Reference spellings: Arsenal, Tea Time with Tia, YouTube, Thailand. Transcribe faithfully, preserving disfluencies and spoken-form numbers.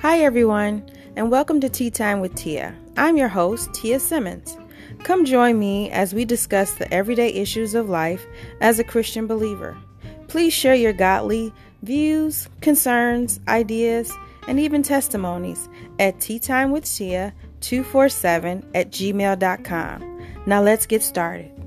Hi everyone, and welcome to Tea Time with Tia. I'm your host, Tia Simmons. Come join me as we discuss the everyday issues of life as a Christian believer. Please share your godly views, concerns, ideas, and even testimonies at teatimewithtia two forty-seven at gmail dot com. Now let's get started.